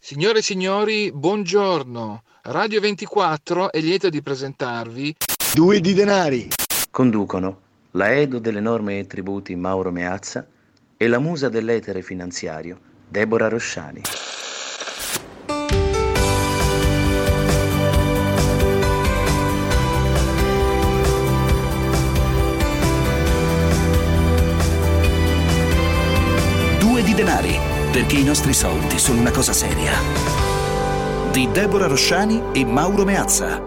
Signore e signori, buongiorno. Radio 24 è lieto di presentarvi Due di denari. Conducono l'aedo dell'enorme tributi Mauro Meazza e la musa dell'etere finanziario Debora Rosciani. Due di denari, perché i nostri soldi sono una cosa seria. Di Debora Rosciani e Mauro Meazza.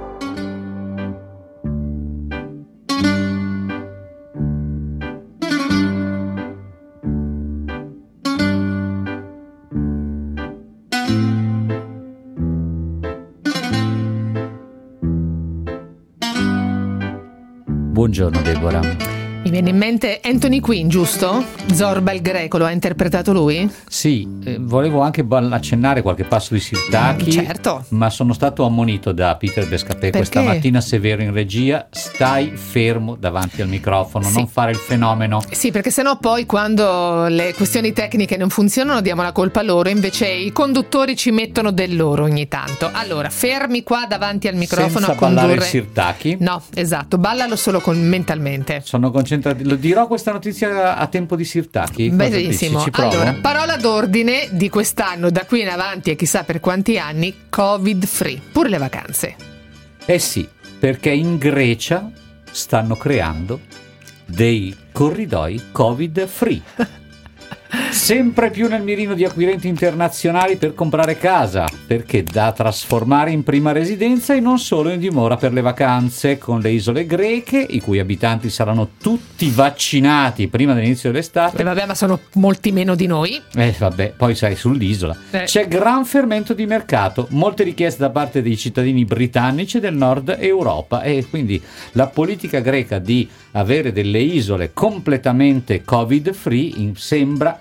Buongiorno Debora. Mi viene in mente Anthony Quinn, giusto? Zorba il greco, lo ha interpretato lui? Sì, volevo anche accennare qualche passo di Sirtaki, certo. Ma sono stato ammonito da Peter Bescapè questa mattina severo in regia: stai fermo davanti al microfono, sì. Non fare il fenomeno. Sì, perché sennò poi quando le questioni tecniche non funzionano diamo la colpa a loro, invece i conduttori ci mettono del loro ogni tanto. Allora, fermi qua davanti al microfono senza a condurre. Ballare il Sirtaki? No, esatto, ballalo solo mentalmente. Sono concentrato. Lo dirò questa notizia a tempo di Sirtaki. Benissimo. Allora, parola d'ordine di quest'anno, da qui in avanti e chissà per quanti anni: Covid free, pure le vacanze. Eh sì, perché in Grecia stanno creando dei corridoi Covid free. Sempre più nel mirino di acquirenti internazionali per comprare casa, perché da trasformare in prima residenza e non solo in dimora per le vacanze, con le isole greche, i cui abitanti saranno tutti vaccinati prima dell'inizio dell'estate. Vabbè, ma sono molti meno di noi. Vabbè, poi sai, sull'isola c'è gran fermento di mercato, molte richieste da parte dei cittadini britannici del nord Europa, e quindi la politica greca di avere delle isole completamente Covid free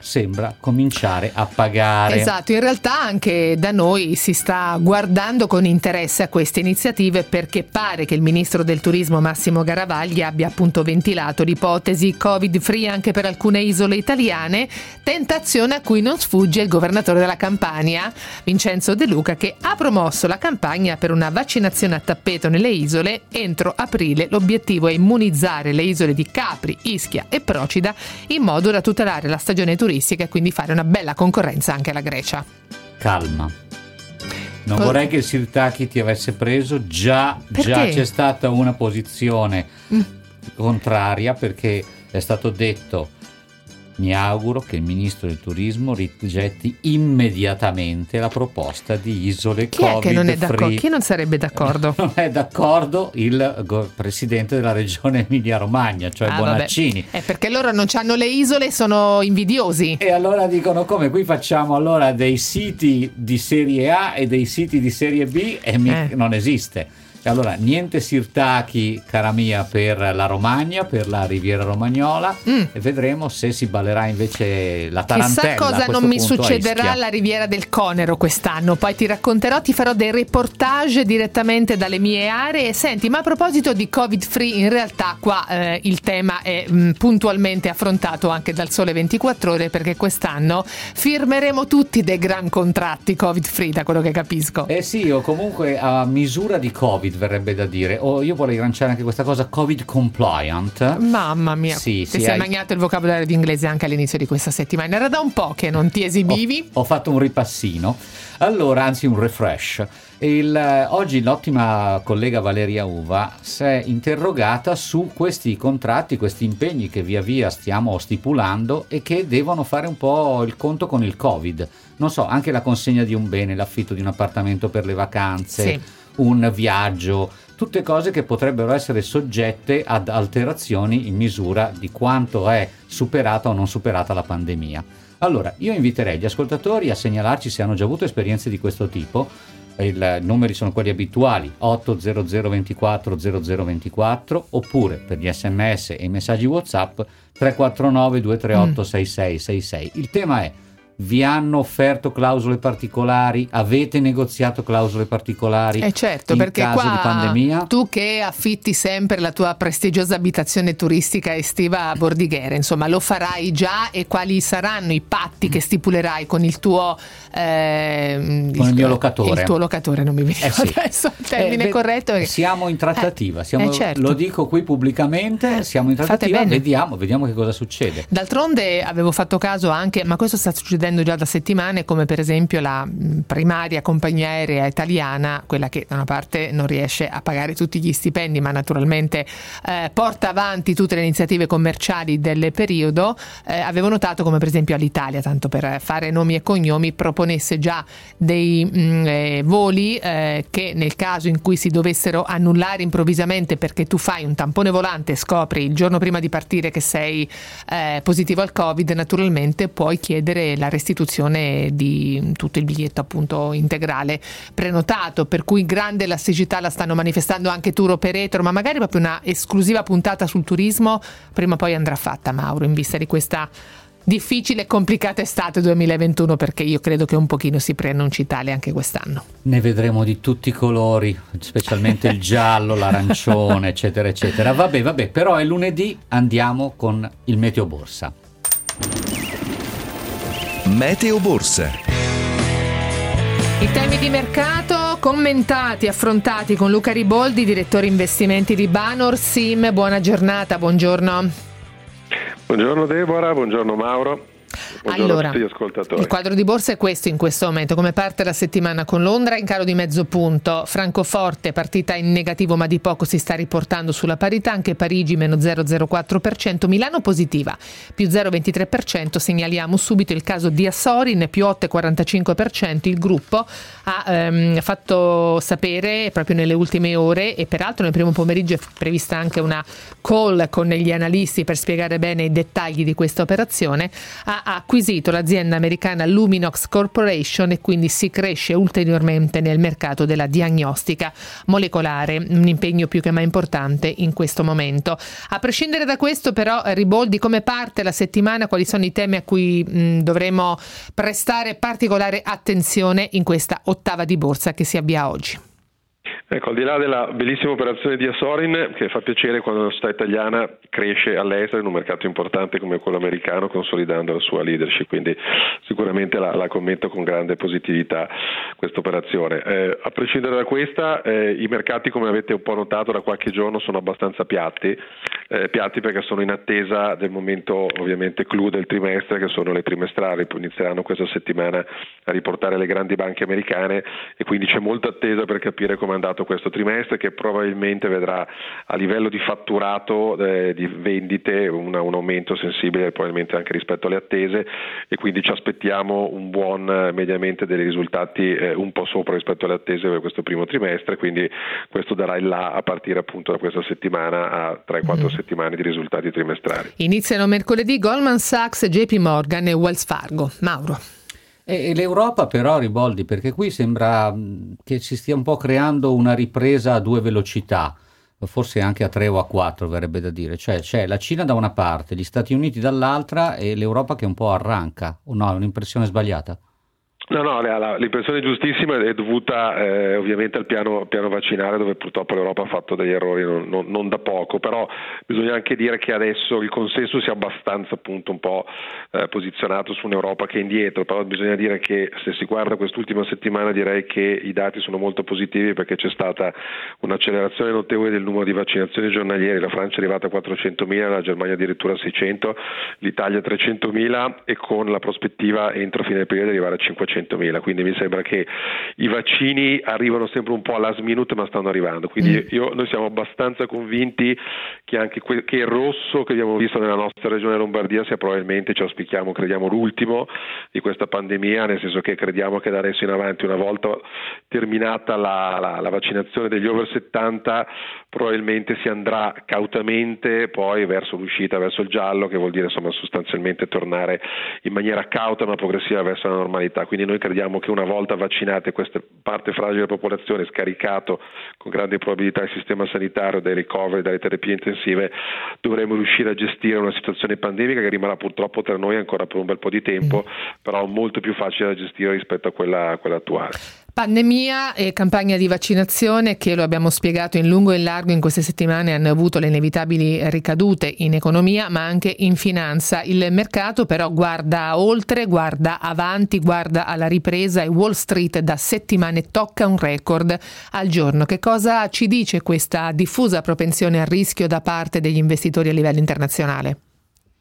sembra cominciare a pagare. Esatto, in realtà anche da noi si sta guardando con interesse a queste iniziative, perché pare che il ministro del turismo Massimo Garavaglia abbia appunto ventilato l'ipotesi Covid free anche per alcune isole italiane, tentazione a cui non sfugge il governatore della Campania Vincenzo De Luca, che ha promosso la campagna per una vaccinazione a tappeto nelle isole. Entro aprile l'obiettivo è immunizzare le isole di Capri, Ischia e Procida in modo da tutelare la stagione turistica e quindi fare una bella concorrenza anche alla Grecia. Calma, non vorrei che il Sirtaki ti avesse preso. Già c'è stata una posizione contraria, perché è stato detto: mi auguro che il ministro del turismo rigetti immediatamente la proposta di isole Covid free. Chi è che non è d'accordo? Chi non sarebbe d'accordo? Non è d'accordo il presidente della regione Emilia-Romagna, cioè Bonaccini. Vabbè. È perché loro non hanno le isole, sono invidiosi. E allora dicono: come qui facciamo allora dei siti di serie A e dei siti di serie B, e non esiste. Allora, niente Sirtaki, cara mia, per la Romagna, per la Riviera Romagnola, e vedremo se si ballerà invece la tarantella. Chissà cosa non mi succederà alla Riviera del Conero quest'anno, poi ti racconterò, ti farò dei reportage direttamente dalle mie aree. Senti, ma a proposito di Covid free, in realtà qua il tema è puntualmente affrontato anche dal Sole 24 Ore, perché quest'anno firmeremo tutti dei gran contratti Covid free, da quello che capisco. Eh sì, o comunque a misura di Covid, verrebbe da dire. Io vorrei lanciare anche questa cosa Covid compliant. Mamma mia, ti sei magnato il vocabolario di inglese anche all'inizio di questa settimana. Era da un po' che non ti esibivi. Ho fatto un ripassino. Allora, anzi un refresh. Oggi l'ottima collega Valeria Uva si è interrogata su questi contratti, questi impegni che via via stiamo stipulando e che devono fare un po' il conto con il Covid. Non so, anche la consegna di un bene, l'affitto di un appartamento per le vacanze, un viaggio, tutte cose che potrebbero essere soggette ad alterazioni in misura di quanto è superata o non superata la pandemia. Allora, io inviterei gli ascoltatori a segnalarci se hanno già avuto esperienze di questo tipo. I numeri sono quelli abituali: 800 24 00 24, oppure per gli SMS e i messaggi WhatsApp 349 238 66 66. Il tema è: vi hanno offerto clausole particolari, avete negoziato clausole particolari certo, in perché caso qua, di pandemia? Tu che affitti sempre la tua prestigiosa abitazione turistica estiva a Bordighera, insomma, lo farai già, e quali saranno i patti che stipulerai con il tuo con il mio locatore? Il tuo locatore, non mi viene adesso il termine corretto. Siamo in trattativa, certo. Lo dico qui pubblicamente, siamo in trattativa, vediamo che cosa succede. D'altronde avevo fatto caso anche, ma questo sta succedendo già da settimane, come per esempio la primaria compagnia aerea italiana, quella che da una parte non riesce a pagare tutti gli stipendi, ma naturalmente porta avanti tutte le iniziative commerciali del periodo. Avevo notato come per esempio all'Italia, tanto per fare nomi e cognomi, proponesse già dei voli che nel caso in cui si dovessero annullare improvvisamente perché tu fai un tampone volante e scopri il giorno prima di partire che sei positivo al Covid, naturalmente puoi chiedere la restituzione di tutto il biglietto appunto integrale prenotato, per cui grande elasticità la stanno manifestando anche tour operator, ma magari proprio una esclusiva puntata sul turismo prima o poi andrà fatta, Mauro, in vista di questa difficile e complicata estate 2021, perché io credo che un pochino si preannunci Italia anche quest'anno. Ne vedremo di tutti i colori, specialmente il giallo, l'arancione, eccetera eccetera. Vabbè, però è lunedì, andiamo con il Meteo Borsa. Meteo Borsa. I temi di mercato commentati, affrontati con Luca Riboldi, direttore investimenti di Banor Sim. Buona giornata, buongiorno. Buongiorno Debora, buongiorno Mauro. Buongiorno allora, a tutti gli ascoltatori. Il quadro di borsa è questo in questo momento, come parte la settimana con Londra in calo di mezzo punto, Francoforte partita in negativo ma di poco si sta riportando sulla parità, anche Parigi meno 0,04%, Milano positiva più 0,23%, segnaliamo subito il caso di Assorin più 8,45%, il gruppo ha fatto sapere proprio nelle ultime ore, e peraltro nel primo pomeriggio è prevista anche una call con gli analisti per spiegare bene i dettagli di questa operazione, ha acquisito l'azienda americana Luminox Corporation e quindi si cresce ulteriormente nel mercato della diagnostica molecolare, un impegno più che mai importante in questo momento. A prescindere da questo però, Riboldi, come parte la settimana, quali sono i temi a cui dovremo prestare particolare attenzione in questa ottava di borsa che si avvia oggi? Ecco, al di là della bellissima operazione di Assorin, che fa piacere quando la società italiana cresce all'estero in un mercato importante come quello americano, consolidando la sua leadership, quindi sicuramente la commento con grande positività questa operazione. A prescindere da questa, i mercati, come avete un po' notato da qualche giorno, sono abbastanza piatti perché sono in attesa del momento ovviamente clou del trimestre, che sono le trimestrali, inizieranno questa settimana a riportare le grandi banche americane, e quindi c'è molta attesa per capire come è andato questo trimestre, che probabilmente vedrà a livello di fatturato di vendite un aumento sensibile probabilmente anche rispetto alle attese, e quindi ci aspettiamo un buon mediamente dei risultati un po' sopra rispetto alle attese per questo primo trimestre, quindi questo darà il là a partire appunto da questa settimana a 3-4 settimane di risultati trimestrali. Iniziano mercoledì Goldman Sachs, JP Morgan e Wells Fargo. Mauro. E l'Europa però, Riboldi, perché qui sembra che si stia un po' creando una ripresa a due velocità, forse anche a 3 o a 4 verrebbe da dire, cioè c'è la Cina da una parte, gli Stati Uniti dall'altra e l'Europa che un po' arranca, o no, è un'impressione sbagliata? No, l'impressione giustissima è dovuta ovviamente al piano vaccinale, dove purtroppo l'Europa ha fatto degli errori non da poco, però bisogna anche dire che adesso il consenso sia abbastanza appunto un po' posizionato su un'Europa che è indietro, però bisogna dire che se si guarda quest'ultima settimana direi che i dati sono molto positivi, perché c'è stata un'accelerazione notevole del numero di vaccinazioni giornaliere, la Francia è arrivata a 400.000, la Germania addirittura a 600, l'Italia a 300.000 e con la prospettiva entro fine del periodo di arrivare a 500.000. Quindi mi sembra che i vaccini arrivano sempre un po' alla last minute, ma stanno arrivando, quindi noi siamo abbastanza convinti che anche che il rosso che abbiamo visto nella nostra regione Lombardia sia probabilmente, ci auspichiamo, crediamo l'ultimo di questa pandemia, nel senso che crediamo che da adesso in avanti, una volta terminata la vaccinazione degli over 70, probabilmente si andrà cautamente poi verso l'uscita, verso il giallo, che vuol dire insomma sostanzialmente tornare in maniera cauta ma progressiva verso la normalità, quindi noi crediamo che una volta vaccinate questa parte fragile della popolazione, scaricato con grande probabilità il sistema sanitario dai ricoveri, dalle terapie intensive, dovremo riuscire a gestire una situazione pandemica che rimarrà purtroppo tra noi ancora per un bel po' di tempo, però molto più facile da gestire rispetto a quella attuale. Pandemia e campagna di vaccinazione che, lo abbiamo spiegato in lungo e in largo in queste settimane, hanno avuto le inevitabili ricadute in economia ma anche in finanza. Il mercato però guarda oltre, guarda avanti, guarda alla ripresa, e Wall Street da settimane tocca un record al giorno. Che cosa ci dice questa diffusa propensione al rischio da parte degli investitori a livello internazionale?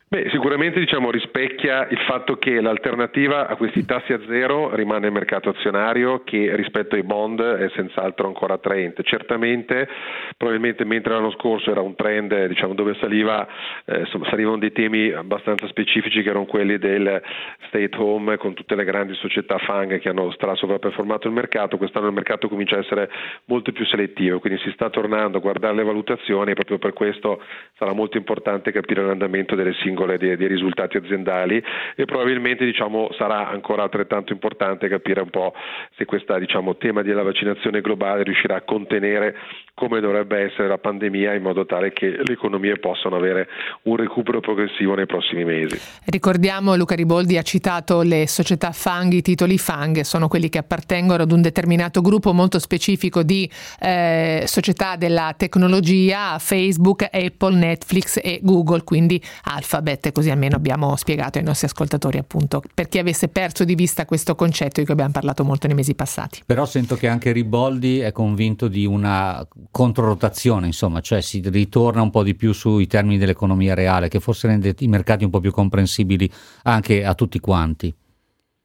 Beh, sicuramente rispecchia il fatto che l'alternativa a questi tassi a zero rimane il mercato azionario, che rispetto ai bond è senz'altro ancora attraente. Certamente, probabilmente mentre l'anno scorso era un trend dove salivano dei temi abbastanza specifici che erano quelli del stay at home con tutte le grandi società FANG che hanno sovrapperformato il mercato, quest'anno il mercato comincia a essere molto più selettivo, quindi si sta tornando a guardare le valutazioni, e proprio per questo sarà molto importante capire l'andamento delle singole dei risultati aziendali, e probabilmente sarà ancora altrettanto importante capire un po' se questa tema della vaccinazione globale riuscirà a contenere come dovrebbe essere la pandemia, in modo tale che le economie possano avere un recupero progressivo nei prossimi mesi. Ricordiamo, Luca Riboldi ha citato le società FANG, i titoli FANG sono quelli che appartengono ad un determinato gruppo molto specifico di società della tecnologia: Facebook, Apple, Netflix e Google, quindi Alphabet. Così almeno abbiamo spiegato ai nostri ascoltatori, appunto, per chi avesse perso di vista questo concetto di cui abbiamo parlato molto nei mesi passati. Però sento che anche Riboldi è convinto di una controrotazione, cioè si ritorna un po' di più sui termini dell'economia reale, che forse rende i mercati un po' più comprensibili anche a tutti quanti.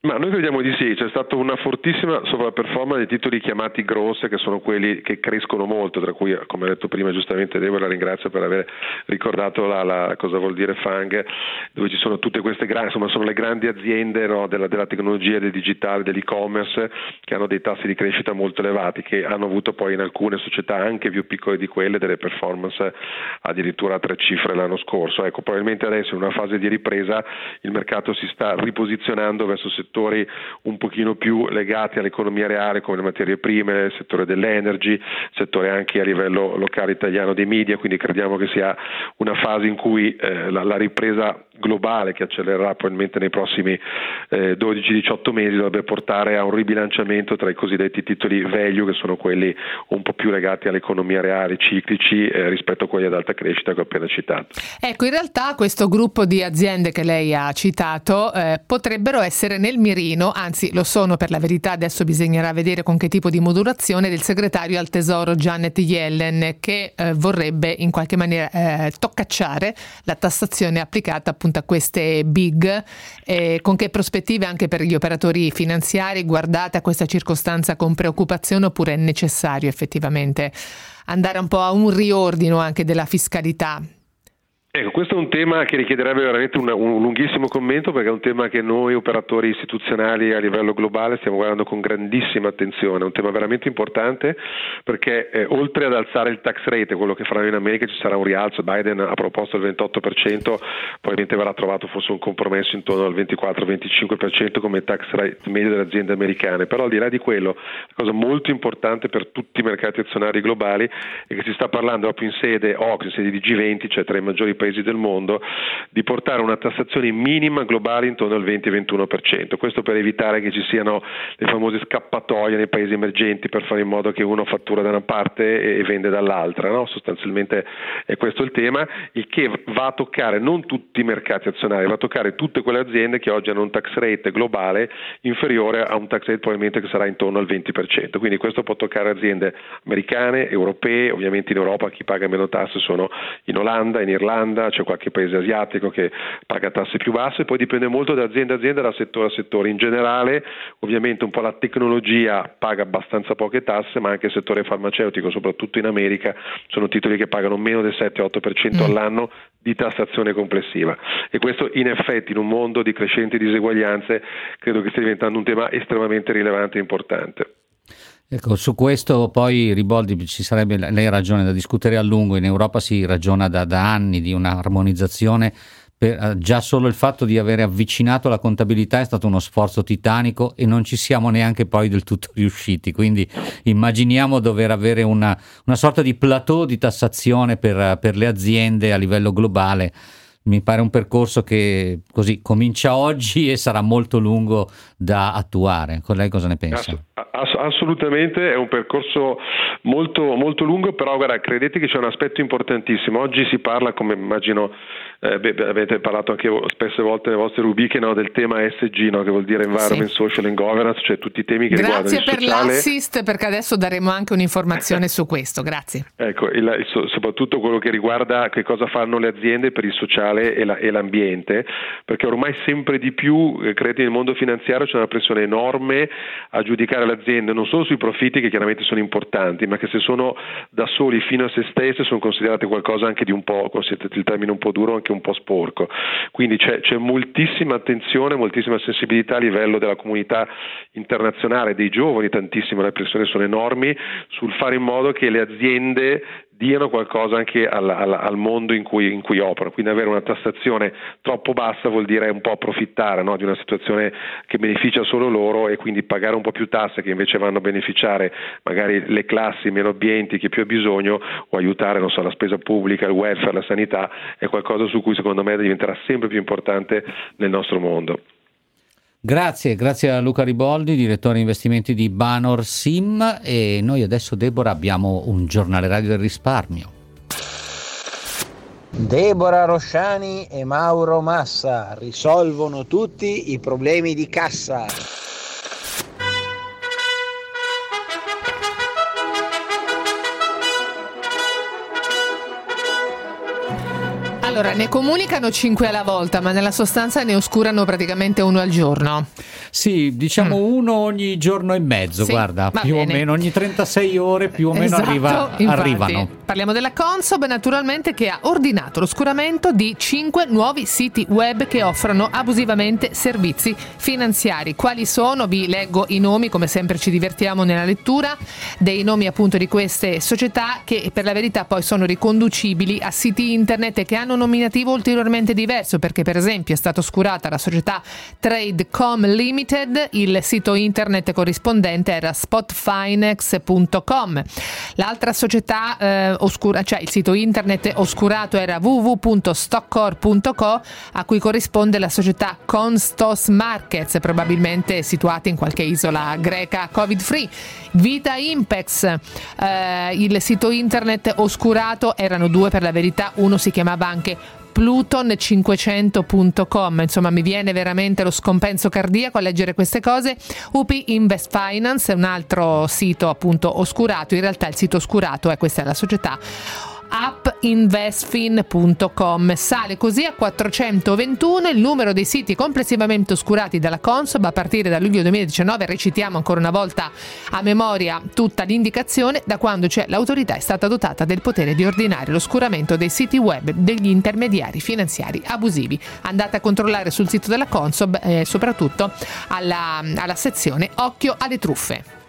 Ma noi crediamo di sì, c'è stata una fortissima sovraperformance dei titoli chiamati growth, che sono quelli che crescono molto, tra cui, come ha detto prima giustamente Debora, la ringrazio per aver ricordato la cosa vuol dire FANG, dove ci sono tutte queste grandi, sono le grandi aziende della tecnologia, del digitale, dell'e-commerce, che hanno dei tassi di crescita molto elevati, che hanno avuto poi in alcune società anche più piccole di quelle delle performance addirittura a 3 cifre l'anno scorso. Ecco, probabilmente adesso in una fase di ripresa il mercato si sta riposizionando verso settori un pochino più legati all'economia reale, come le materie prime, il settore dell'energy, settore anche a livello locale italiano dei media, quindi crediamo che sia una fase in cui la ripresa globale, che accelererà probabilmente nei prossimi 12-18 mesi, dovrebbe portare a un ribilanciamento tra i cosiddetti titoli value, che sono quelli un po' più legati all'economia reale, ciclici, rispetto a quelli ad alta crescita che ho appena citato. Ecco, in realtà questo gruppo di aziende che lei ha citato potrebbero essere nel mirino, anzi lo sono per la verità, adesso bisognerà vedere con che tipo di modulazione, del segretario al tesoro Janet Yellen, che vorrebbe in qualche maniera toccacciare la tassazione applicata appunto a queste big. Con che prospettive anche per gli operatori finanziari guardate a questa circostanza con preoccupazione, oppure è necessario effettivamente andare un po' a un riordino anche della fiscalità? Ecco, questo è un tema che richiederebbe veramente un lunghissimo commento, perché è un tema che noi operatori istituzionali a livello globale stiamo guardando con grandissima attenzione. È un tema veramente importante, perché oltre ad alzare il tax rate, quello che faranno in America, ci sarà un rialzo. Biden ha proposto il 28%, probabilmente verrà trovato forse un compromesso intorno al 24-25% come tax rate medio delle aziende americane. Però al di là di quello, la cosa molto importante per tutti i mercati azionari globali è che si sta parlando proprio in sede OCSE, in sede di G20, cioè tra i maggiori paesi del mondo, di portare una tassazione minima globale intorno al 20-21%, questo per evitare che ci siano le famose scappatoie nei paesi emergenti, per fare in modo che uno fattura da una parte e vende dall'altra, sostanzialmente è questo il tema, il che va a toccare non tutti i mercati azionari, va a toccare tutte quelle aziende che oggi hanno un tax rate globale inferiore a un tax rate probabilmente che sarà intorno al 20%, quindi questo può toccare aziende americane, europee, ovviamente in Europa chi paga meno tasse sono in Olanda, in Irlanda, c'è qualche paese asiatico che paga tasse più basse, poi dipende molto da azienda a azienda, da settore a settore. In generale ovviamente un po' la tecnologia paga abbastanza poche tasse, ma anche il settore farmaceutico, soprattutto in America, sono titoli che pagano meno del 7-8% all'anno di tassazione complessiva, e questo in effetti in un mondo di crescenti diseguaglianze credo che stia diventando un tema estremamente rilevante e importante. Ecco, su questo poi Riboldi, ci sarebbe, lei ha ragione, da discutere a lungo. In Europa si ragiona da anni di una armonizzazione Già solo il fatto di avere avvicinato la contabilità è stato uno sforzo titanico e non ci siamo neanche poi del tutto riusciti, quindi immaginiamo dover avere una sorta di plateau di tassazione per le aziende a livello globale. Mi pare un percorso che così comincia oggi e sarà molto lungo da attuare. Con lei cosa ne pensa? Assolutamente, è un percorso molto, molto lungo, però guarda, credete che c'è un aspetto importantissimo. Oggi si parla, come immagino avete parlato anche spesse volte nelle vostre rubriche, no, del tema ESG, no, che vuol dire Environment, sì. Social and Governance, cioè tutti i temi che riguardano il sociale. Grazie per l'assist, perché adesso daremo anche un'informazione su questo, grazie. Ecco, soprattutto quello che riguarda che cosa fanno le aziende per il sociale e l'ambiente, perché ormai sempre di più, credo, nel mondo finanziario c'è una pressione enorme a giudicare l'azienda non solo sui profitti, che chiaramente sono importanti, ma che se sono da soli fino a se stesse sono considerate qualcosa anche di un po', considerate il termine un po' duro, anche un po' sporco. Quindi c'è moltissima attenzione, moltissima sensibilità a livello della comunità internazionale, dei giovani tantissimo, le pressioni sono enormi sul fare in modo che le aziende diano qualcosa anche al mondo in cui opera. Quindi avere una tassazione troppo bassa vuol dire un po' approfittare, no, di una situazione che beneficia solo loro, e quindi pagare un po' più tasse che invece vanno a beneficiare magari le classi meno abbienti che più ha bisogno, o aiutare, non so, la spesa pubblica, il welfare, la sanità, è qualcosa su cui secondo me diventerà sempre più importante nel nostro mondo. Grazie a Luca Riboldi, direttore investimenti di Banor Sim, e noi adesso, Debora, abbiamo un giornale radio del risparmio. Debora Rosciani e Mauro Massa risolvono tutti i problemi di cassa. Allora, ne comunicano 5 alla volta, ma nella sostanza ne oscurano praticamente uno al giorno. Sì, diciamo uno ogni giorno e mezzo, sì, guarda, più bene. O meno, ogni 36 ore più o meno, esatto, arrivano. Parliamo della Consob, naturalmente, che ha ordinato l'oscuramento di 5 nuovi siti web che offrono abusivamente servizi finanziari. Quali sono? Vi leggo i nomi, come sempre ci divertiamo nella lettura, dei nomi appunto di queste società, che per la verità poi sono riconducibili a siti internet che hanno nominativo ulteriormente diverso, perché per esempio è stata oscurata la società Trade.com Limited, il sito internet corrispondente era spotfinex.com. L'altra società il sito internet oscurato era www.stockor.co, a cui corrisponde la società Constos Markets, probabilmente situata in qualche isola greca Covid free. Vita Impex, il sito internet oscurato, erano due per la verità, uno si chiamava anche Pluton500.com, insomma mi viene veramente lo scompenso cardiaco a leggere queste cose. Upi Invest Finance è un altro sito appunto oscurato, in realtà il sito oscurato è questa, è la società appinvestfin.com. Sale così a 421 il numero dei siti complessivamente oscurati dalla Consob a partire da luglio 2019. Recitiamo ancora una volta a memoria tutta l'indicazione: da quando c'è l'autorità è stata dotata del potere di ordinare l'oscuramento dei siti web degli intermediari finanziari abusivi. Andate a controllare sul sito della Consob, soprattutto alla sezione Occhio alle truffe.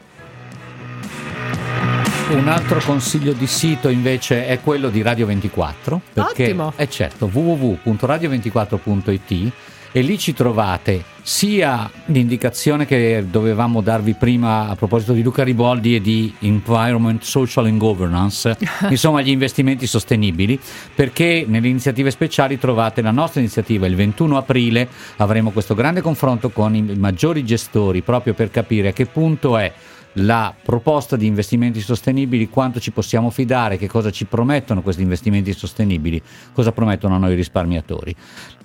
Un altro consiglio di sito invece è quello di Radio 24, perché ottimo. È certo, www.radio24.it, e lì ci trovate sia l'indicazione che dovevamo darvi prima a proposito di Luca Riboldi e di Environment, Social and Governance, insomma gli investimenti sostenibili, perché nelle iniziative speciali trovate la nostra iniziativa. Il 21 aprile avremo questo grande confronto con i maggiori gestori, proprio per capire a che punto è la proposta di investimenti sostenibili, quanto ci possiamo fidare, che cosa ci promettono questi investimenti sostenibili, cosa promettono a noi risparmiatori.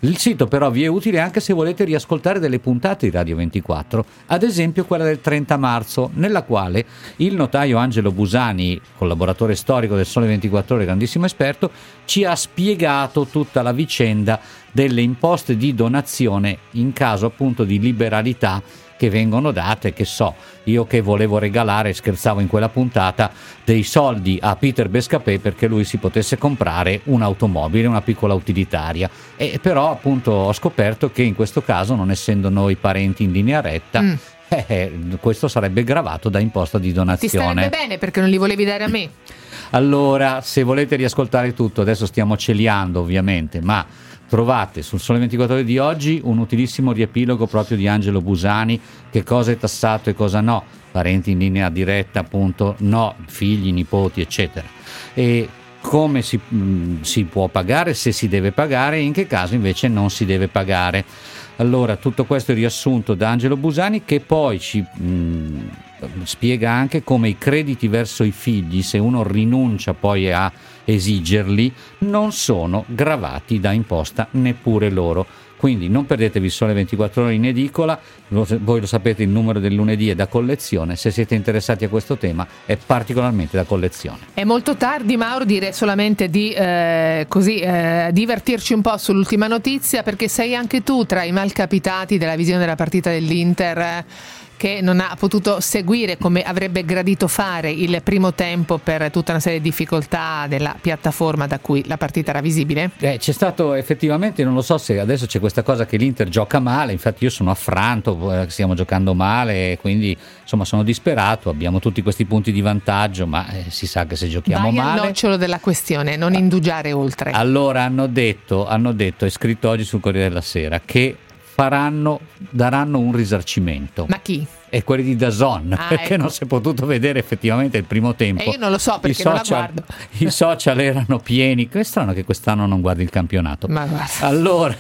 Il sito però vi è utile anche se volete riascoltare delle puntate di Radio 24, ad esempio quella del 30 marzo, nella quale il notaio Angelo Busani, collaboratore storico del Sole 24 Ore, grandissimo esperto, ci ha spiegato tutta la vicenda delle imposte di donazione in caso appunto di liberalità che vengono date, che so, io che volevo regalare, scherzavo in quella puntata, dei soldi a Peter Bescapè perché lui si potesse comprare un'automobile, una piccola utilitaria, e però appunto ho scoperto che in questo caso, non essendo noi parenti in linea retta, questo sarebbe gravato da imposta di donazione. Ti starebbe bene perché non li volevi dare a me. Allora, se volete riascoltare tutto, adesso stiamo celiando ovviamente, ma trovate sul Sole 24 Ore di oggi un utilissimo riepilogo proprio di Angelo Busani, che cosa è tassato e cosa no, parenti in linea diretta appunto no, figli, nipoti eccetera, e come si può pagare, se si deve pagare e in che caso invece non si deve pagare. Allora, tutto questo è riassunto da Angelo Busani, che poi ci spiega anche come i crediti verso i figli, se uno rinuncia poi a esigerli, non sono gravati da imposta neppure loro. Quindi non perdetevi Sole 24 Ore in edicola, voi lo sapete il numero del lunedì è da collezione, se siete interessati a questo tema è particolarmente da collezione. È molto tardi, Mauro, dire solamente di divertirci un po' sull'ultima notizia, perché sei anche tu tra i malcapitati della visione della partita dell'Inter che non ha potuto seguire come avrebbe gradito fare il primo tempo per tutta una serie di difficoltà della piattaforma da cui la partita era visibile? C'è stato effettivamente, non lo so se adesso c'è questa cosa che l'Inter gioca male, infatti io sono affranto, stiamo giocando male, quindi insomma sono disperato, abbiamo tutti questi punti di vantaggio, ma si sa che se giochiamo male... Vai al nocciolo della questione, non indugiare oltre. Allora hanno detto, è scritto oggi sul Corriere della Sera, che daranno un risarcimento. Ma chi? E quelli di DAZN, perché ecco, non si è potuto vedere effettivamente il primo tempo. E io non lo so perché non la guardo. I social erano pieni. È strano che quest'anno non guardi il campionato. Ma guarda. Allora,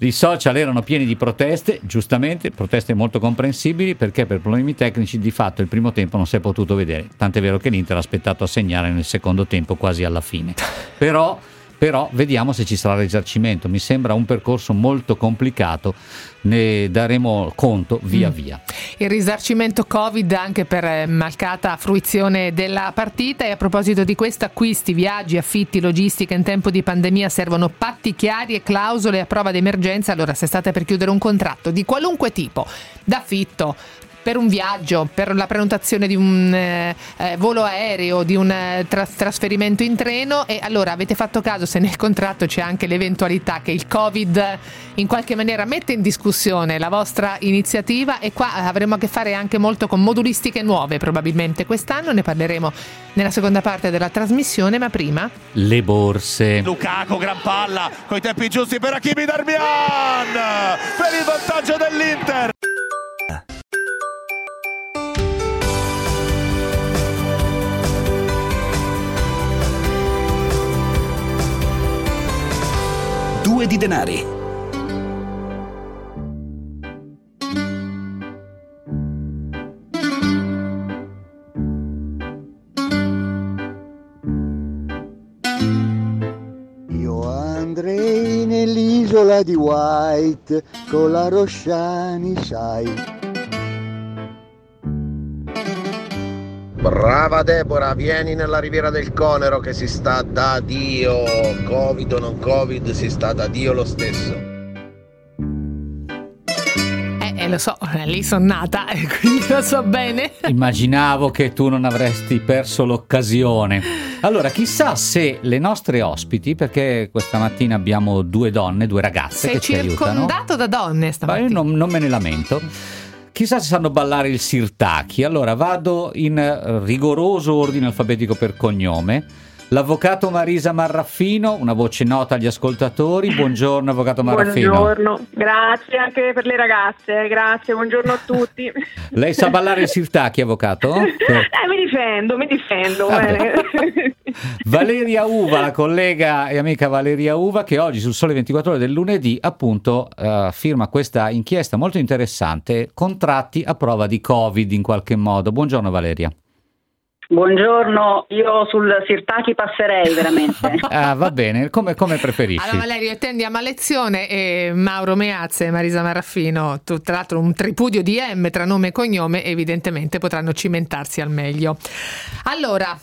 i social erano pieni di proteste, giustamente, proteste molto comprensibili, perché per problemi tecnici di fatto il primo tempo non si è potuto vedere. Tant'è vero che l'Inter ha aspettato a segnare nel secondo tempo quasi alla fine. Però vediamo se ci sarà risarcimento, mi sembra un percorso molto complicato, ne daremo conto via via. Il risarcimento Covid anche per mancata fruizione della partita. E a proposito di questo, acquisti, viaggi, affitti, logistica in tempo di pandemia servono patti chiari e clausole a prova d'emergenza. Allora, se state per chiudere un contratto di qualunque tipo, d'affitto, per un viaggio, per la prenotazione di un volo aereo, di un trasferimento in treno, e allora avete fatto caso se nel contratto c'è anche l'eventualità che il Covid in qualche maniera mette in discussione la vostra iniziativa, e qua avremo a che fare anche molto con modulistiche nuove probabilmente quest'anno, ne parleremo nella seconda parte della trasmissione, ma prima le borse. Lukaku, gran palla, coi tempi giusti per Hakimi Darmian, per il vantaggio dell'Inter. Due di denari. Io andrei nell'isola di White con la Rosciani, sai. Brava Debora, vieni nella riviera del Conero che si sta da Dio, Covid o non Covid si sta da Dio lo stesso. Lo so, lì sono nata e quindi lo so bene. Immaginavo che tu non avresti perso l'occasione. Allora, chissà se le nostre ospiti, perché questa mattina abbiamo due donne, due ragazze che ci aiutano. Sei circondato da donne stamattina. Ma io non me ne lamento. Chissà se sanno ballare il Sirtaki. Allora vado in rigoroso ordine alfabetico per cognome. L'avvocato Marisa Marraffino, una voce nota agli ascoltatori. Buongiorno avvocato Marraffino. Buongiorno, grazie anche per le ragazze, grazie, buongiorno a tutti. Lei sa ballare il Sirtaki, avvocato? Mi difendo. Valeria Uva, la collega e amica Valeria Uva, che oggi sul Sole 24 Ore del lunedì appunto firma questa inchiesta molto interessante, contratti a prova di Covid in qualche modo. Buongiorno Valeria. Buongiorno, io sul Sirtaki passerei veramente. Ah, va bene, come preferisci. Allora Valerio, attendiamo a lezione, e Mauro Meazza e Marisa Marraffino, tra l'altro un tripudio di M tra nome e cognome, evidentemente potranno cimentarsi al meglio. Allora,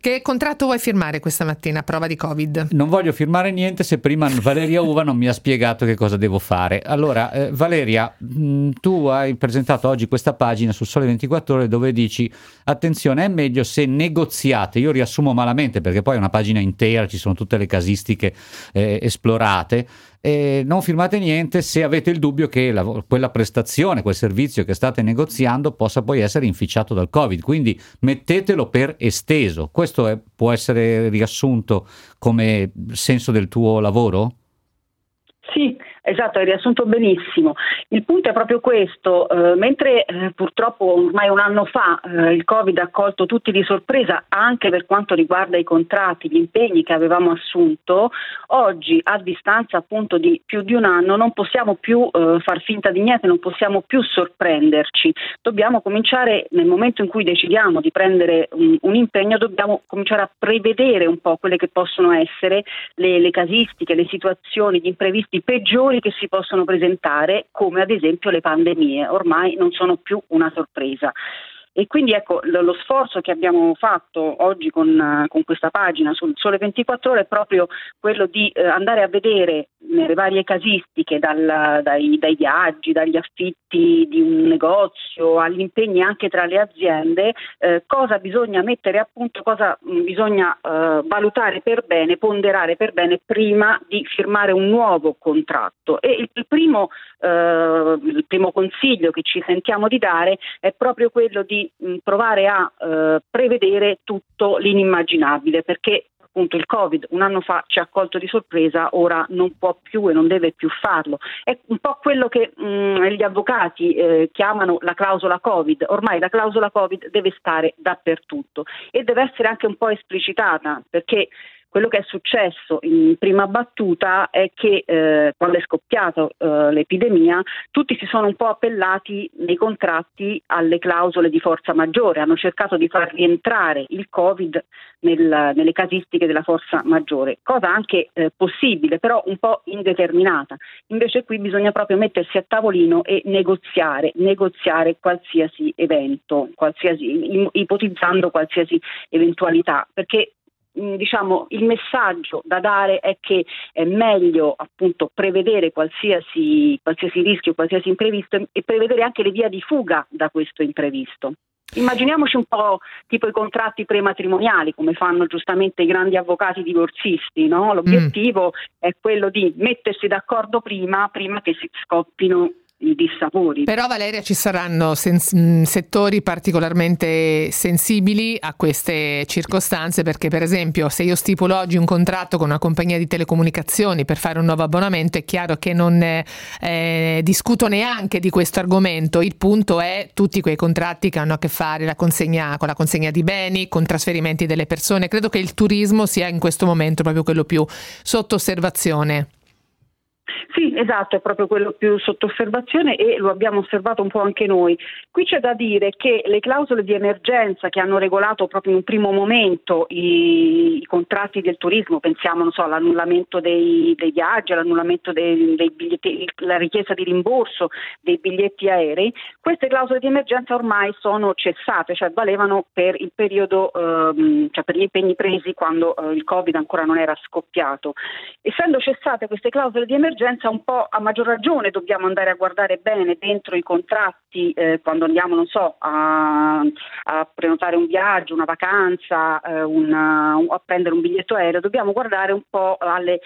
che contratto vuoi firmare questa mattina a prova di Covid? Non voglio firmare niente se prima Valeria Uva non mi ha spiegato che cosa devo fare. Allora, Valeria, tu hai presentato oggi questa pagina sul Sole 24 Ore dove dici attenzione, è meglio se negoziate. Io riassumo malamente perché poi è una pagina intera, ci sono tutte le casistiche esplorate. Non firmate niente se avete il dubbio che quella prestazione, quel servizio che state negoziando possa poi essere inficiato dal Covid, quindi mettetelo per esteso. Questo può essere riassunto come senso del tuo lavoro? Sì, esatto, hai riassunto benissimo. Il punto è proprio questo, mentre purtroppo ormai un anno fa il Covid ha colto tutti di sorpresa anche per quanto riguarda i contratti, gli impegni che avevamo assunto, oggi a distanza appunto di più di un anno non possiamo più far finta di niente, non possiamo più sorprenderci, dobbiamo cominciare nel momento in cui decidiamo di prendere un impegno, dobbiamo cominciare a prevedere un po' quelle che possono essere le casistiche, le situazioni, gli imprevisti peggiori che si possono presentare, come ad esempio le pandemie, ormai non sono più una sorpresa. E quindi ecco, lo sforzo che abbiamo fatto oggi con questa pagina sul Sole 24 Ore è proprio quello di andare a vedere le varie casistiche, dai viaggi, dagli affitti di un negozio, agli impegni anche tra le aziende, cosa bisogna mettere a punto, cosa bisogna valutare per bene, ponderare per bene prima di firmare un nuovo contratto. E il primo consiglio che ci sentiamo di dare è proprio quello di provare a prevedere tutto l'inimmaginabile, perché appunto il Covid un anno fa ci ha colto di sorpresa, ora non può più e non deve più farlo. È un po' quello che gli avvocati chiamano la clausola Covid, ormai la clausola Covid deve stare dappertutto e deve essere anche un po' esplicitata, perché quello che è successo in prima battuta è che quando è scoppiata l'epidemia tutti si sono un po' appellati nei contratti alle clausole di forza maggiore, hanno cercato di far rientrare il Covid nelle casistiche della forza maggiore, cosa anche possibile però un po' indeterminata. Invece qui bisogna proprio mettersi a tavolino e negoziare qualsiasi evento, ipotizzando qualsiasi eventualità, perché diciamo il messaggio da dare è che è meglio appunto prevedere qualsiasi rischio, qualsiasi imprevisto e prevedere anche le vie di fuga da questo imprevisto. Immaginiamoci un po' tipo i contratti prematrimoniali, come fanno giustamente i grandi avvocati divorzisti, no? L'obiettivo è quello di mettersi d'accordo prima che si scoppino i dissapori. Però Valeria, ci saranno settori particolarmente sensibili a queste circostanze, perché per esempio se io stipulo oggi un contratto con una compagnia di telecomunicazioni per fare un nuovo abbonamento è chiaro che non discuto neanche di questo argomento. Il punto è tutti quei contratti che hanno a che fare con la consegna di beni, con trasferimenti delle persone. Credo che il turismo sia in questo momento proprio quello più sotto osservazione. Sì, esatto, è proprio quello più sotto osservazione e lo abbiamo osservato un po' anche noi. Qui c'è da dire che le clausole di emergenza che hanno regolato proprio in un primo momento i contratti del turismo, pensiamo all'annullamento dei viaggi, all'annullamento dei biglietti, la richiesta di rimborso dei biglietti aerei, queste clausole di emergenza ormai sono cessate, cioè valevano per il periodo, cioè per gli impegni presi quando il Covid ancora non era scoppiato. Essendo cessate queste clausole di emergenza, un po' a maggior ragione dobbiamo andare a guardare bene dentro i contratti quando andiamo, a prenotare un viaggio, una vacanza, a prendere un biglietto aereo, dobbiamo guardare un po' alle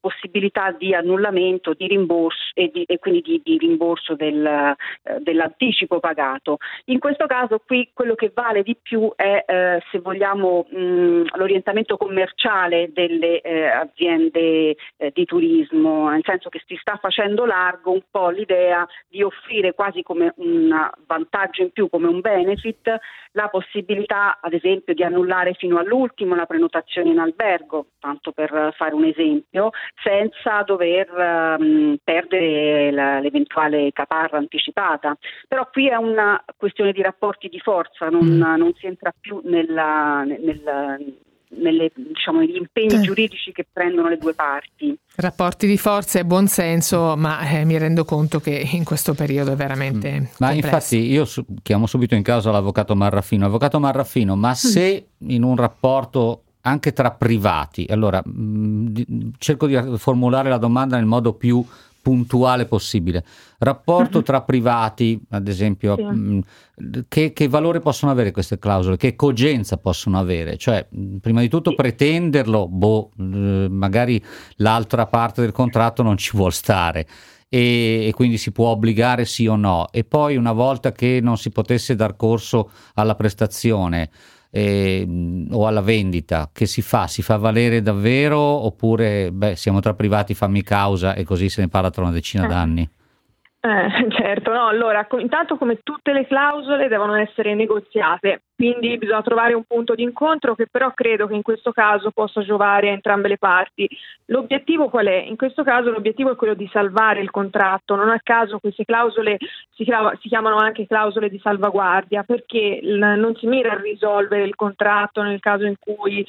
possibilità di annullamento, di rimborso e quindi di rimborso dell'anticipo pagato. In questo caso qui quello che vale di più è se vogliamo l'orientamento commerciale delle aziende di turismo, nel senso che si sta facendo largo un po' l'idea di offrire quasi come un vantaggio in più, come un benefit, la possibilità ad esempio di annullare fino all'ultimo la prenotazione in albergo, tanto per fare un esempio, senza dover perdere l'eventuale caparra anticipata. Però qui è una questione di rapporti di forza, non si entra più negli impegni giuridici che prendono le due parti. Rapporti di forza e buonsenso, ma mi rendo conto che in questo periodo è veramente complesso. Ma infatti io chiamo subito in causa l'avvocato Marraffino. Avvocato Marraffino, ma se in un rapporto anche tra privati, allora cerco di formulare la domanda nel modo più puntuale possibile, rapporto tra privati ad esempio, sì. Che valore possono avere queste clausole, che cogenza possono avere, cioè prima di tutto pretenderlo, magari l'altra parte del contratto non ci vuol stare e quindi si può obbligare sì o no, e poi una volta che non si potesse dar corso alla prestazione o alla vendita, che si fa valere davvero, oppure siamo tra privati, fammi causa, e così se ne parla tra una decina d'anni? Certo, no, allora intanto, come tutte le clausole, devono essere negoziate, quindi bisogna trovare un punto di incontro che però credo che in questo caso possa giovare a entrambe le parti. L'obiettivo qual è? In questo caso l'obiettivo è quello di salvare il contratto. Non a caso queste clausole si chiamano anche clausole di salvaguardia, perché non si mira a risolvere il contratto nel caso in cui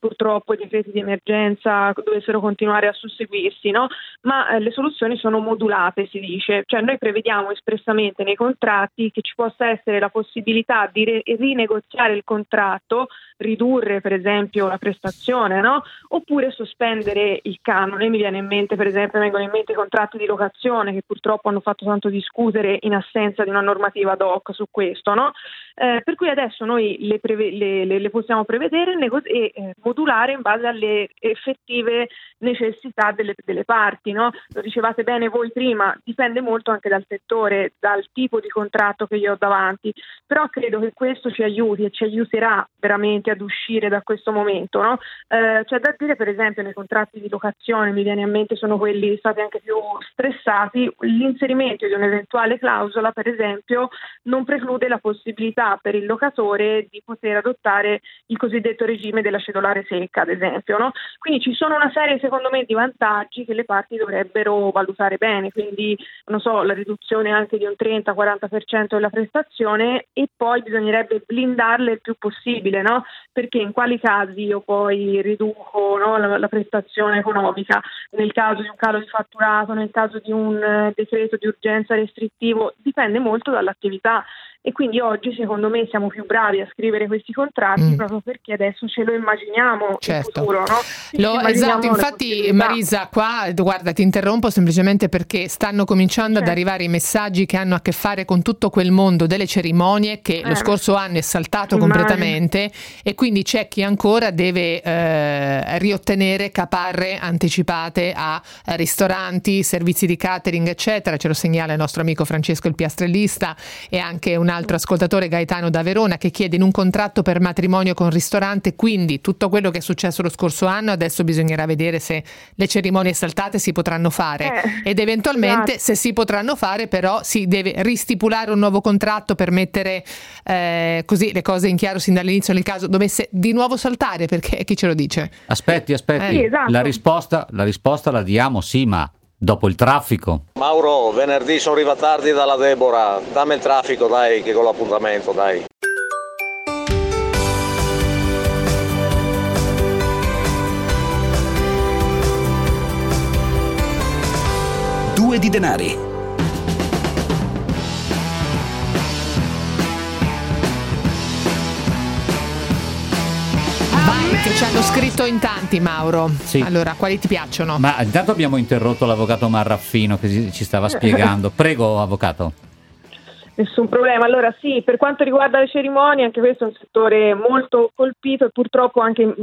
purtroppo i decreti di emergenza dovessero continuare a susseguirsi, no? Ma le soluzioni sono modulate, si dice. Cioè noi prevediamo espressamente nei contratti che ci possa essere la possibilità di rinegoziare il contratto, ridurre per esempio la prestazione, no? Oppure sospendere il canone. Mi viene in mente, per esempio, vengono in mente i contratti di locazione, che purtroppo hanno fatto tanto discutere in assenza di una normativa ad hoc su questo, no? Per cui adesso noi le possiamo prevedere e modulare in base alle effettive necessità delle parti, no? Lo dicevate bene voi prima, dipende molto anche dal settore, dal tipo di contratto che io ho davanti, però credo che questo ci aiuti e ci aiuterà veramente ad uscire da questo momento, no? C'è da dire, per esempio, nei contratti di locazione, mi viene in mente, sono quelli stati anche più stressati, l'inserimento di un'eventuale clausola, per esempio, non preclude la possibilità per il locatore di poter adottare il cosiddetto regime della cedolare secca, ad esempio, no? Quindi ci sono una serie, secondo me, di vantaggi che le parti dovrebbero valutare bene, quindi non so, la riduzione anche di un 30-40% della prestazione, e poi bisognerebbe blindarle il più possibile, no? Perché in quali casi io poi riduco, no, la prestazione economica? Nel caso di un calo di fatturato, nel caso di un decreto di urgenza restrittivo, dipende molto dall'attività. E quindi oggi, secondo me, siamo più bravi a scrivere questi contratti proprio perché adesso ce lo immaginiamo, certo, il futuro, no? Esatto, infatti Marisa, qua, guarda, ti interrompo semplicemente perché stanno cominciando ad arrivare i messaggi che hanno a che fare con tutto quel mondo delle cerimonie che lo scorso anno è saltato completamente, e quindi c'è chi ancora deve riottenere caparre anticipate a ristoranti, servizi di catering, eccetera. Ce lo segnala il nostro amico Francesco il Piastrellista, e anche una altro ascoltatore, Gaetano da Verona, che chiede: in un contratto per matrimonio con ristorante, quindi tutto quello che è successo lo scorso anno adesso bisognerà vedere se le cerimonie saltate si potranno fare, ed eventualmente, se si potranno fare, però si deve ristipulare un nuovo contratto per mettere così le cose in chiaro sin dall'inizio, nel caso dovesse di nuovo saltare, perché chi ce lo dice? Aspetti, sì, esatto. La risposta la diamo, sì, ma dopo il traffico. Mauro, venerdì sono arrivato tardi dalla Debora, dammi il traffico, dai, che con l'appuntamento, dai. Due di denari. Che ci hanno scritto in tanti, Mauro. Sì. Allora, quali ti piacciono? Ma intanto abbiamo interrotto l'avvocato Marraffino che ci stava spiegando. Prego, avvocato. Nessun problema. Allora sì, per quanto riguarda le cerimonie, anche questo è un settore molto colpito e purtroppo anche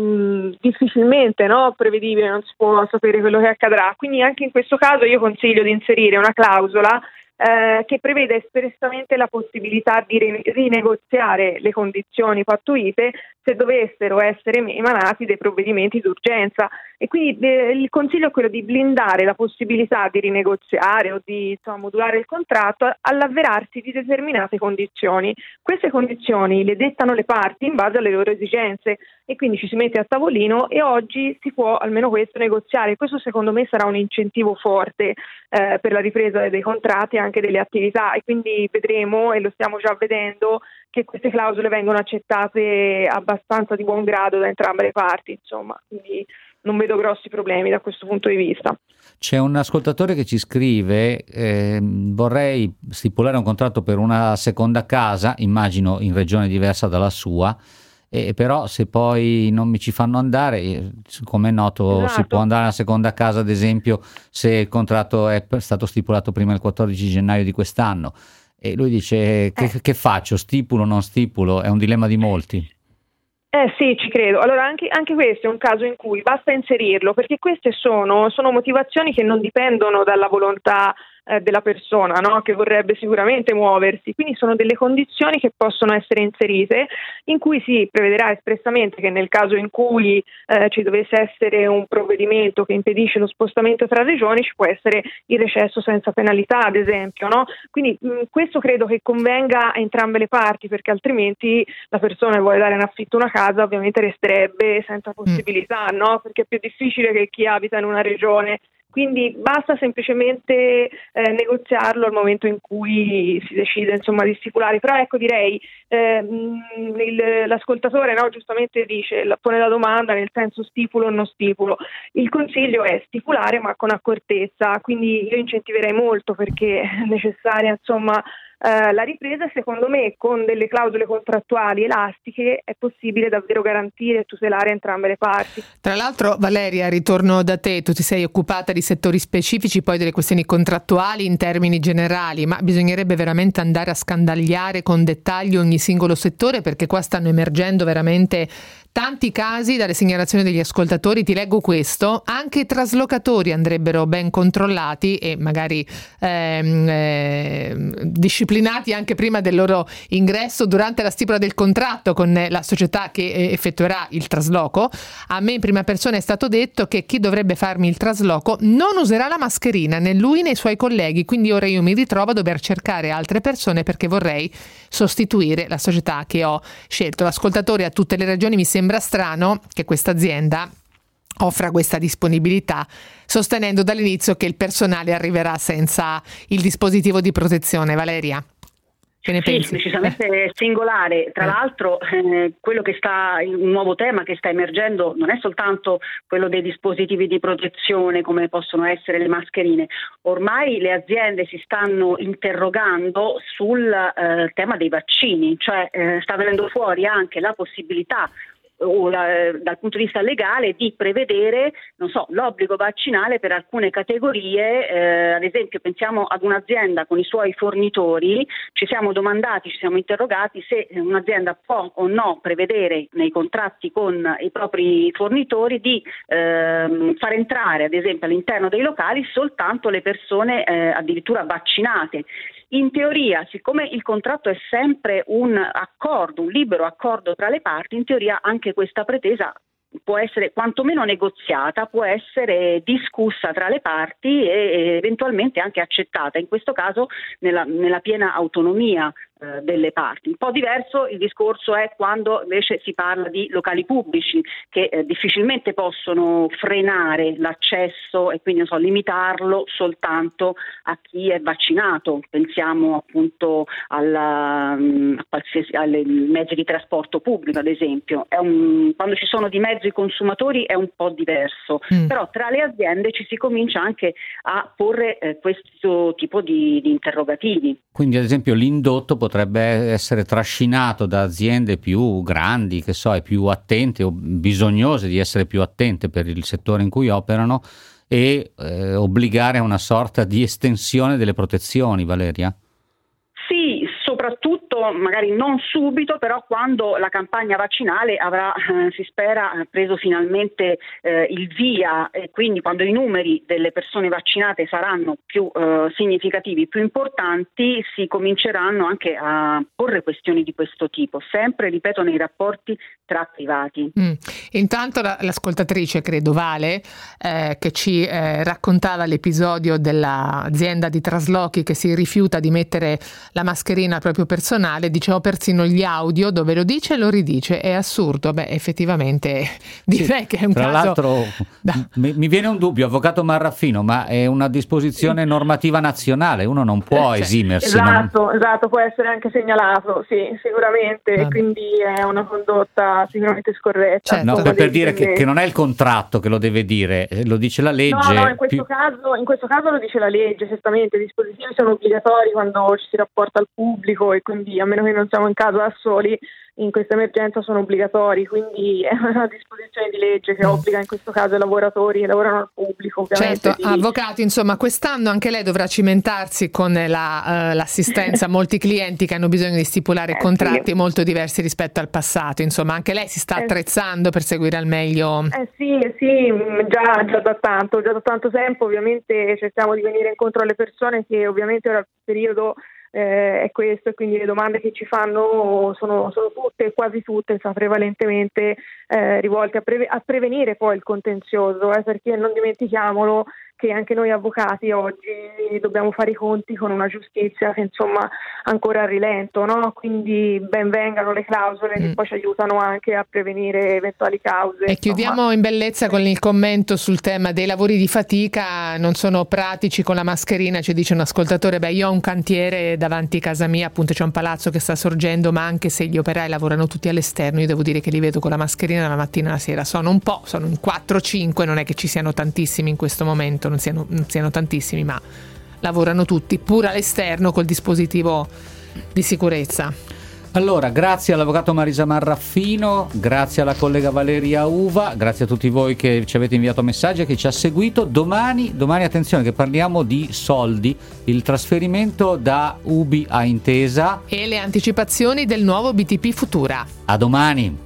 difficilmente, no, prevedibile, non si può sapere quello che accadrà. Quindi anche in questo caso io consiglio di inserire una clausola che prevede espressamente la possibilità di rinegoziare le condizioni pattuite se dovessero essere emanati dei provvedimenti d'urgenza, e quindi il consiglio è quello di blindare la possibilità di rinegoziare o di, insomma, modulare il contratto all'avverarsi di determinate condizioni. Queste condizioni le dettano le parti in base alle loro esigenze, e quindi ci si mette a tavolino e oggi si può almeno questo negoziare. Questo secondo me sarà un incentivo forte per la ripresa dei contratti e anche delle attività, e quindi vedremo, e lo stiamo già vedendo, che queste clausole vengono accettate abbastanza di buon grado da entrambe le parti, insomma, quindi non vedo grossi problemi da questo punto di vista. C'è un ascoltatore che ci scrive: vorrei stipulare un contratto per una seconda casa, immagino in regione diversa dalla sua, però se poi non mi ci fanno andare, come è noto, esatto, si può andare a una seconda casa, ad esempio, se il contratto è stato stipulato prima del 14 gennaio di quest'anno. E lui dice: che faccio? Stipulo o non stipulo? È un dilemma di molti. Sì, ci credo. Allora anche questo è un caso in cui basta inserirlo, perché queste sono motivazioni che non dipendono dalla volontà della persona, no? Che vorrebbe sicuramente muoversi. Quindi sono delle condizioni che possono essere inserite, in cui si prevederà espressamente che nel caso in cui ci dovesse essere un provvedimento che impedisce lo spostamento tra regioni, ci può essere il recesso senza penalità, ad esempio, no? Quindi questo credo che convenga a entrambe le parti, perché altrimenti la persona che vuole dare in affitto una casa ovviamente resterebbe senza possibilità, no? Perché è più difficile che chi abita in una regione. Quindi basta semplicemente negoziarlo al momento in cui si decide, insomma, di stipulare. Però ecco, direi, l'ascoltatore, no, giustamente dice, pone la domanda nel senso stipulo o non stipulo. Il consiglio è stipulare ma con accortezza, quindi io incentiverei molto, perché è necessaria, insomma, la ripresa. Secondo me con delle clausole contrattuali elastiche è possibile davvero garantire e tutelare entrambe le parti. Tra l'altro, Valeria, ritorno da te, tu ti sei occupata di settori specifici, poi delle questioni contrattuali in termini generali, ma bisognerebbe veramente andare a scandagliare con dettaglio ogni singolo settore, perché qua stanno emergendo veramente tanti casi dalle segnalazioni degli ascoltatori. Ti leggo questo: anche i traslocatori andrebbero ben controllati e magari disciplinati anche prima del loro ingresso durante la stipula del contratto con la società che effettuerà il trasloco. A me in prima persona è stato detto che chi dovrebbe farmi il trasloco non userà la mascherina, né lui né i suoi colleghi, quindi ora io mi ritrovo a dover cercare altre persone perché vorrei sostituire la società che ho scelto. L'ascoltatore ha tutte le ragioni, mi sembra strano che questa azienda offra questa disponibilità, sostenendo dall'inizio che il personale arriverà senza il dispositivo di protezione. Valeria, che ne pensi? Sì, decisamente singolare. Tra l'altro il nuovo tema che sta emergendo non è soltanto quello dei dispositivi di protezione, come possono essere le mascherine. Ormai le aziende si stanno interrogando sul tema dei vaccini, cioè sta venendo fuori anche la possibilità, o dal punto di vista legale, di prevedere, non so, l'obbligo vaccinale per alcune categorie. Ad esempio, pensiamo ad un'azienda con i suoi fornitori. Ci siamo interrogati se un'azienda può o no prevedere nei contratti con i propri fornitori di far entrare, ad esempio, all'interno dei locali soltanto le persone addirittura vaccinate. In teoria, siccome il contratto è sempre un accordo, un libero accordo tra le parti, in teoria anche questa pretesa può essere quantomeno negoziata, può essere discussa tra le parti e eventualmente anche accettata, in questo caso nella piena autonomia delle parti. Un po' diverso il discorso è quando invece si parla di locali pubblici, che difficilmente possono frenare l'accesso e quindi, non so, limitarlo soltanto a chi è vaccinato. Pensiamo appunto ai mezzi di trasporto pubblico, ad esempio. Quando ci sono di mezzo i consumatori è un po' diverso, però tra le aziende ci si comincia anche a porre questo tipo di interrogativi. Quindi, ad esempio, l'indotto potrebbe essere trascinato da aziende più grandi, che so, e più attente o bisognose di essere più attente per il settore in cui operano, e obbligare a una sorta di estensione delle protezioni, Valeria? Sì, soprattutto magari non subito, però quando la campagna vaccinale avrà, si spera, preso finalmente il via, e quindi quando i numeri delle persone vaccinate saranno più significativi, più importanti, si cominceranno anche a porre questioni di questo tipo, sempre, ripeto, nei rapporti tra privati. Intanto l'ascoltatrice, credo Vale, che ci raccontava l'episodio dell'azienda di traslochi che si rifiuta di mettere la mascherina proprio personale, dicevo persino gli audio dove lo dice e lo ridice, è assurdo. Beh, effettivamente direi che è un caso. Tra l'altro mi viene un dubbio, avvocato Marraffino, ma è una disposizione normativa nazionale, uno non può esimersi. Esatto, può essere anche segnalato, sì, sicuramente, quindi è una condotta sicuramente scorretta. Certo. No, per dire che non è il contratto che lo deve dire, lo dice la legge. In questo caso lo dice la legge, certamente. I dispositivi sono obbligatori quando ci si rapporta al pubblico, e quindi, a meno che non siamo in caso da soli, in questa emergenza sono obbligatori, quindi è una disposizione di legge che obbliga in questo caso i lavoratori che lavorano al pubblico, ovviamente. Certo, avvocato, insomma, quest'anno anche lei dovrà cimentarsi con l'assistenza a molti clienti che hanno bisogno di stipulare contratti molto diversi rispetto al passato, insomma, anche lei si sta attrezzando per seguire al meglio. Sì, già da tanto tempo ovviamente cerchiamo di venire incontro alle persone che ovviamente ora il periodo è questo, e quindi le domande che ci fanno sono tutte, quasi tutte, prevalentemente rivolte a prevenire poi il contenzioso, perché non dimentichiamolo che anche noi avvocati oggi dobbiamo fare i conti con una giustizia che insomma ancora a rilento, no? Quindi ben vengano le clausole che poi ci aiutano anche a prevenire eventuali cause. E chiudiamo in bellezza con il commento sul tema dei lavori di fatica, non sono pratici con la mascherina, ci dice un ascoltatore. Beh, io ho un cantiere davanti a casa mia, appunto c'è un palazzo che sta sorgendo, ma anche se gli operai lavorano tutti all'esterno, io devo dire che li vedo con la mascherina la mattina e la sera, sono in 4-5, non è che ci siano tantissimi in questo momento, non siano tantissimi, ma lavorano tutti pur all'esterno col dispositivo di sicurezza. Allora, grazie all'avvocato Marisa Marraffino, grazie alla collega Valeria Uva, grazie a tutti voi che ci avete inviato messaggi e che ci ha seguito. Domani attenzione che parliamo di soldi, il trasferimento da Ubi a Intesa e le anticipazioni del nuovo BTP Futura. A domani.